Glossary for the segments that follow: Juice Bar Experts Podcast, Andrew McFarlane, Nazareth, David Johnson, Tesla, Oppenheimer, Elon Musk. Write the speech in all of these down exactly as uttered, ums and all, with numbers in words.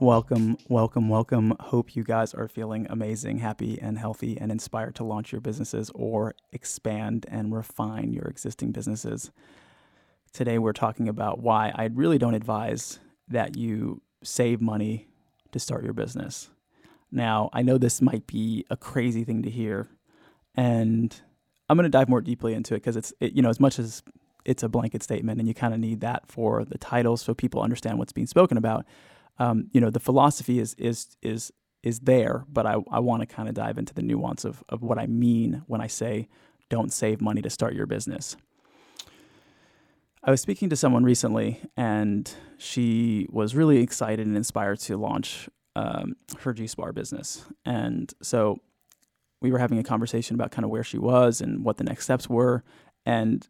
Welcome, welcome, welcome. Hope you guys are feeling amazing, happy, and healthy, and inspired to launch your businesses or expand and refine your existing businesses. Today, we're talking about why I really don't advise that you save money to start your business. Now, I know this might be a crazy thing to hear, and I'm going to dive more deeply into it because it's, it, you know, as much as it's a blanket statement and you kind of need that for the title so people understand what's being spoken about, um, you know, the philosophy is is is is there, but I, I want to kind of dive into the nuance of, of what I mean when I say don't save money to start your business. I was speaking to someone recently and she was really excited and inspired to launch um, her juice bar business. And so we were having a conversation about kind of where she was and what the next steps were. And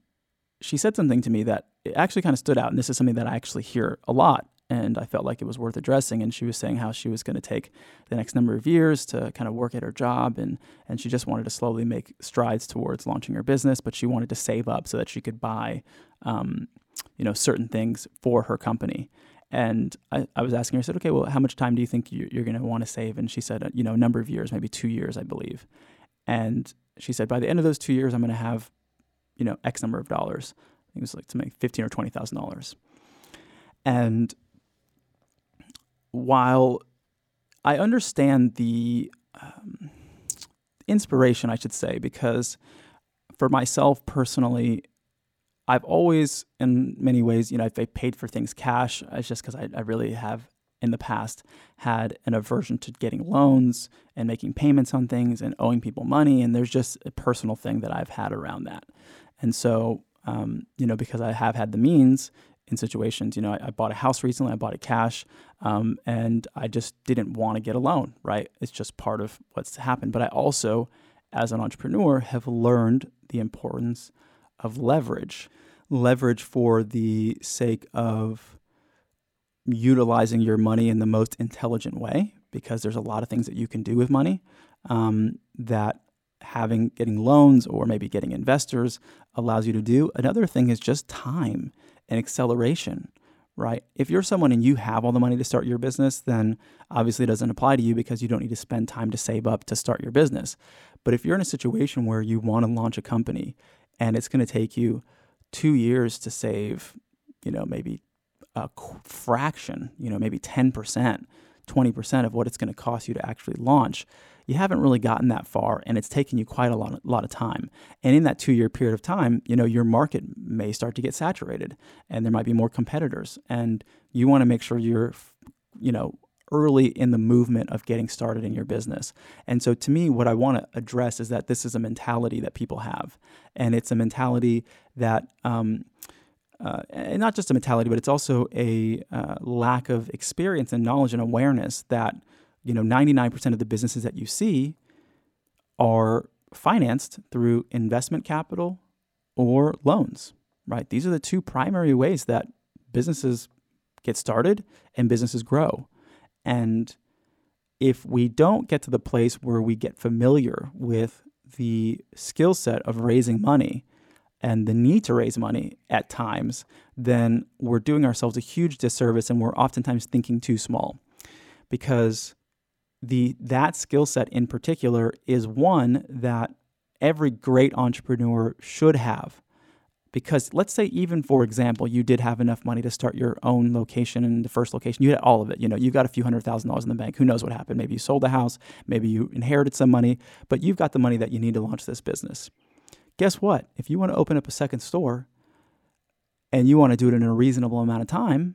she said something to me that it actually kind of stood out. And this is something that I actually hear a lot. And I felt like it was worth addressing. And she was saying how she was going to take the next number of years to kind of work at her job. And, and she just wanted to slowly make strides towards launching her business. But she wanted to save up so that she could buy, um, you know, certain things for her company. And I, I was asking her, I said, okay, well, how much time do you think you, you're going to want to save? And she said, you know, a number of years, maybe two years, I believe. And she said, by the end of those two years, I'm going to have, you know, X number of dollars. I think it was like to make fifteen or twenty thousand dollars. And while I understand the um, inspiration, I should say, because for myself personally, I've always, in many ways, you know, I've paid for things cash. It's just because I, I really have, in the past, had an aversion to getting loans and making payments on things and owing people money. And there's just a personal thing that I've had around that. And so, um, you know, because I have had the means in situations, you know, I, I bought a house recently, I bought it cash, um, and I just didn't want to get a loan, right? It's just part of what's happened. But I also, as an entrepreneur, have learned the importance of leverage, leverage for the sake of utilizing your money in the most intelligent way, because there's a lot of things that you can do with money um, that having getting loans or maybe getting investors allows you to do. Another thing is just time and acceleration, right? If you're someone and you have all the money to start your business, then obviously it doesn't apply to you because you don't need to spend time to save up to start your business. But if you're in a situation where you want to launch a company and it's going to take you two years to save, you know, maybe a fraction, you know, maybe ten percent, twenty percent of what it's going to cost you to actually launch, you haven't really gotten that far, and it's taken you quite a lot, lot of time. And in that two-year period of time, you know, your market may start to get saturated, and there might be more competitors, and you want to make sure you're, you know, early in the movement of getting started in your business. And so to me, what I want to address is that this is a mentality that people have. And it's a mentality that, um, uh, and not just a mentality, but it's also a uh, lack of experience and knowledge and awareness that, you know, ninety-nine percent of the businesses that you see are financed through investment capital or loans, right? These are the two primary ways that businesses get started and businesses grow. And if we don't get to the place where we get familiar with the skill set of raising money and the need to raise money at times, then we're doing ourselves a huge disservice, and we're oftentimes thinking too small, because the that skill set in particular is one that every great entrepreneur should have. Because let's say, even for example, you did have enough money to start your own location and the first location, you had all of it, you know, you got a few hundred thousand dollars in the bank, who knows what happened? Maybe you sold the house, maybe you inherited some money, but you've got the money that you need to launch this business. Guess what? If you want to open up a second store and you want to do it in a reasonable amount of time,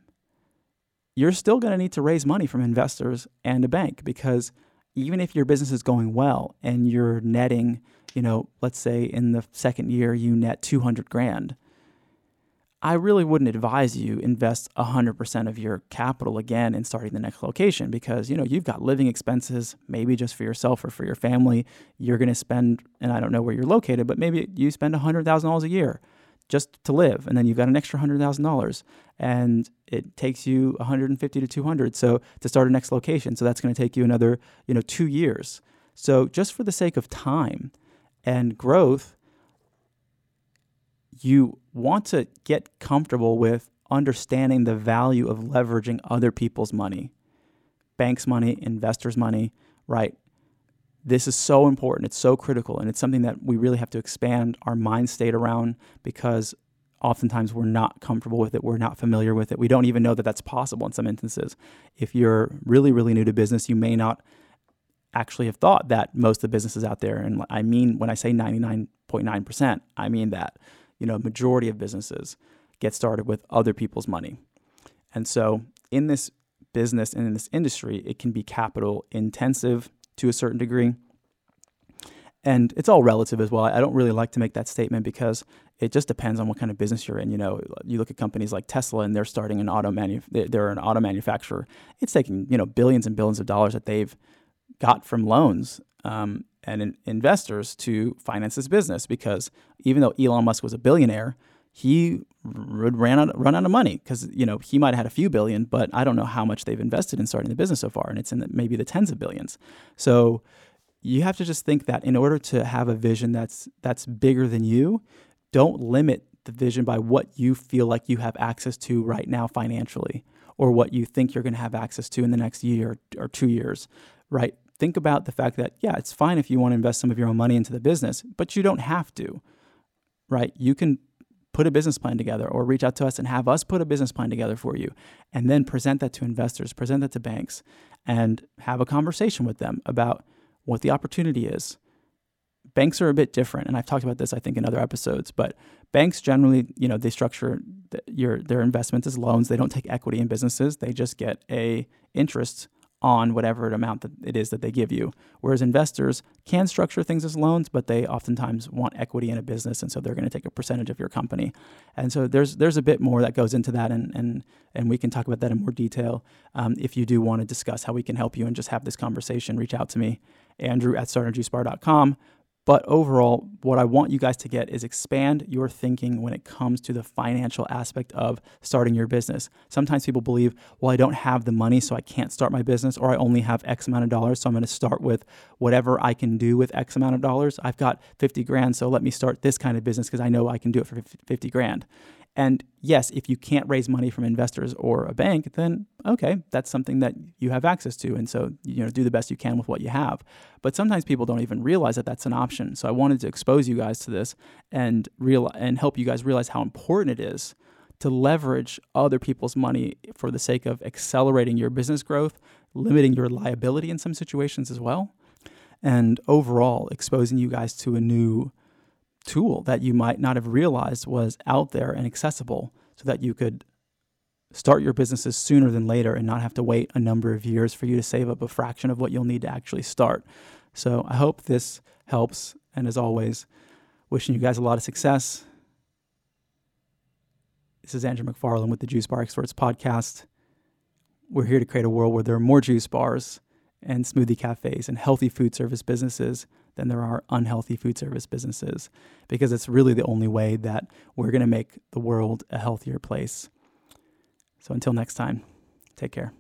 you're still going to need to raise money from investors and a bank, because even if your business is going well and you're netting, you know, let's say in the second year you net two hundred grand, I really wouldn't advise you invest one hundred percent of your capital again in starting the next location, because, you know, you've got living expenses, maybe just for yourself or for your family. You're going to spend, and I don't know where you're located, but maybe you spend one hundred thousand dollars a year just to live, and then you've got an extra one hundred thousand dollars, and it takes you one hundred fifty to two hundred so to start a next location. So that's going to take you another, you know, two years. So just for the sake of time and growth, you want to get comfortable with understanding the value of leveraging other people's money, banks' money, investors' money, right? This is so important. It's so critical. And it's something that we really have to expand our mind state around, because oftentimes we're not comfortable with it. We're not familiar with it. We don't even know that that's possible in some instances. If you're really, really new to business, you may not actually have thought that most of the businesses out there, and I mean, when I say ninety-nine point nine percent, I mean that. You know, majority of businesses get started with other people's money. And so in this business and in this industry, it can be capital intensive to a certain degree. And it's all relative as well. I don't really like to make that statement, because it just depends on what kind of business you're in. You know, you look at companies like Tesla, and they're starting an auto manu- they're an auto manufacturer. It's taking, you know, billions and billions of dollars that they've got from loans um, and in investors to finance this business, because even though Elon Musk was a billionaire, he would ran out run out of money, because, you know, he might have had a few billion, but I don't know how much they've invested in starting the business so far, and it's in the, maybe the tens of billions. So you have to just think that in order to have a vision that's that's bigger than you, don't limit the vision by what you feel like you have access to right now financially, or what you think you're going to have access to in the next year or two years, right? Think about the fact that, yeah, it's fine if you want to invest some of your own money into the business, but you don't have to, right? You can put a business plan together, or reach out to us and have us put a business plan together for you, and then present that to investors, present that to banks, and have a conversation with them about what the opportunity is. Banks are a bit different, and I've talked about this, I think, in other episodes, but banks generally, you know, they structure the, your their investments as loans. They don't take equity in businesses. They just get a interest on whatever amount that it is that they give you. Whereas investors can structure things as loans, but they oftentimes want equity in a business, and so they're going to take a percentage of your company. And so there's there's a bit more that goes into that, and and and we can talk about that in more detail. Um, if you do want to discuss how we can help you and just have this conversation, reach out to me, Andrew at startajuicebar dot com. But overall, what I want you guys to get is expand your thinking when it comes to the financial aspect of starting your business. Sometimes people believe, well, I don't have the money, so I can't start my business, or I only have X amount of dollars, so I'm going to start with whatever I can do with X amount of dollars. I've got fifty grand, so let me start this kind of business because I know I can do it for fifty grand. And yes, if you can't raise money from investors or a bank, then okay, that's something that you have access to. And so, you know, do the best you can with what you have. But sometimes people don't even realize that that's an option. So I wanted to expose you guys to this and real and help you guys realize how important it is to leverage other people's money for the sake of accelerating your business growth, limiting your liability in some situations as well, and overall exposing you guys to a new tool that you might not have realized was out there and accessible, so that you could start your businesses sooner than later and not have to wait a number of years for you to save up a fraction of what you'll need to actually start. So I hope this helps. And as always, wishing you guys a lot of success. This is Andrew McFarlane with the Juice Bar Experts Podcast. We're here to create a world where there are more juice bars and smoothie cafes and healthy food service businesses than there are unhealthy food service businesses, because it's really the only way that we're going to make the world a healthier place. So until next time, take care.